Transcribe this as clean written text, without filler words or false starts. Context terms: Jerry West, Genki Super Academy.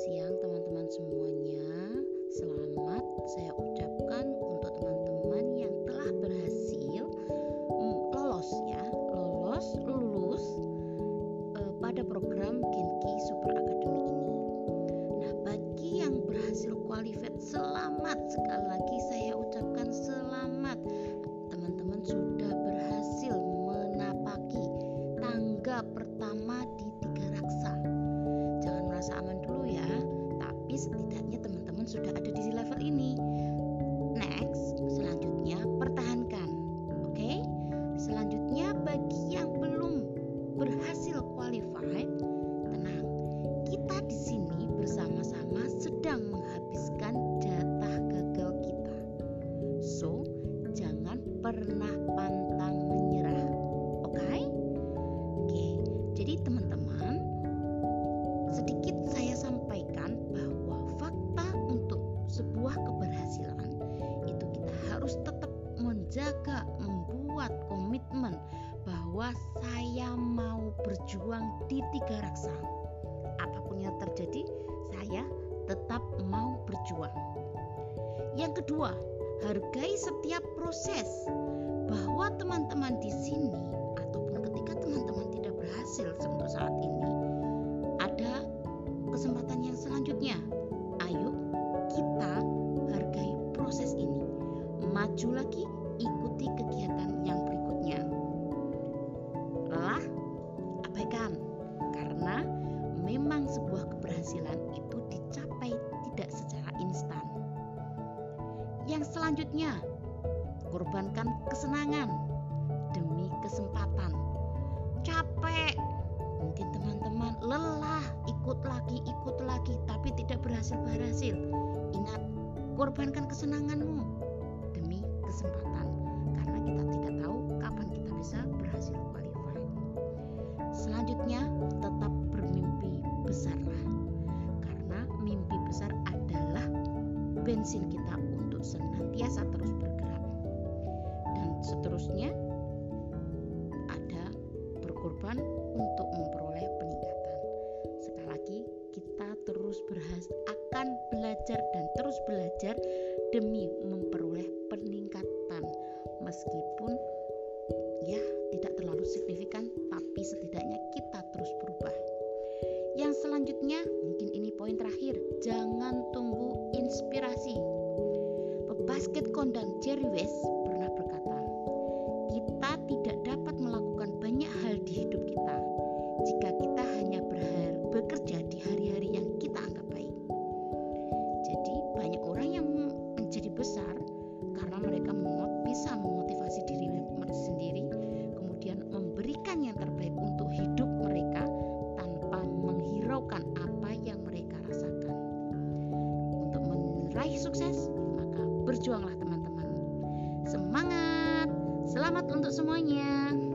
siang teman-teman semuanya. Selamat saya ucapkan untuk teman-teman yang telah berhasil lulus pada program Genki Super Academy ini. Nah, bagi yang berhasil qualified, selamat sekali lagi saya ucapkan selamat. Teman-teman sudah berhasil menapaki tangga pertama di tiga raksa. Jangan merasa aman dulu ya, tapi setidaknya teman-teman sudah ada di level ini. Next, selanjutnya pertahankan. Oke? Selanjutnya bagi yang belum berhasil qualified, tenang. Kita di sini bersama-sama sedang menghabiskan jatah gagal kita. So, jangan pernah pantang menyerah. Oke, jadi teman-teman, sedikit saya sampaikan bahwa fakta untuk sebuah keberhasilan itu kita harus tetap menjaga, membuat komitmen bahwa saya mau berjuang di tiga raksa. Apapun yang terjadi, saya tetap mau berjuang. Yang kedua, hargai setiap proses. Bahwa teman-teman di sini ataupun ketika teman-teman tidak berhasil untuk saat ini, ada kesempatan yang selanjutnya. Ayo kita hargai proses ini. Maju lagi, ikuti kegiatan yang berikutnya. Lelah, abaikan. Karena memang sebuah keberhasilan itu dicapai tidak secara instan. Yang selanjutnya, korbankan kesenangan demi kesempatan. Capek, mungkin teman-teman lelah, ikut lagi, tapi tidak berhasil. Ingat, korbankan kesenanganmu demi kesempatan, karena kita tidak tahu kapan kita bisa berhasil qualify. Selanjutnya, tetap bermimpi besarlah, karena mimpi besar adalah bensin kita untuk senantiasa terus bergerak. Dan seterusnya ada berkorban untuk memperoleh peningkatan. Sekali lagi, kita terus akan belajar dan terus belajar demi memperoleh peningkatan, meskipun ya tidak terlalu signifikan, tapi setidaknya kita terus berubah. Yang selanjutnya, mungkin ini poin terakhir, jangan tunggu inspirasi. Pebasket kondang Jerry West pernah berkata, kita tidak dapat melakukan banyak hal di hidup kita jika kita hanya bekerja di hari-hari yang kita anggap baik. Jadi banyak orang yang menjadi besar karena mereka bisa memotivasi diri sendiri, kemudian memberikan yang terbaik untuk hidup mereka tanpa menghiraukan apa yang mereka rasakan. Untuk meraih sukses, maka berjuanglah teman-teman. Semangat, selamat untuk semuanya.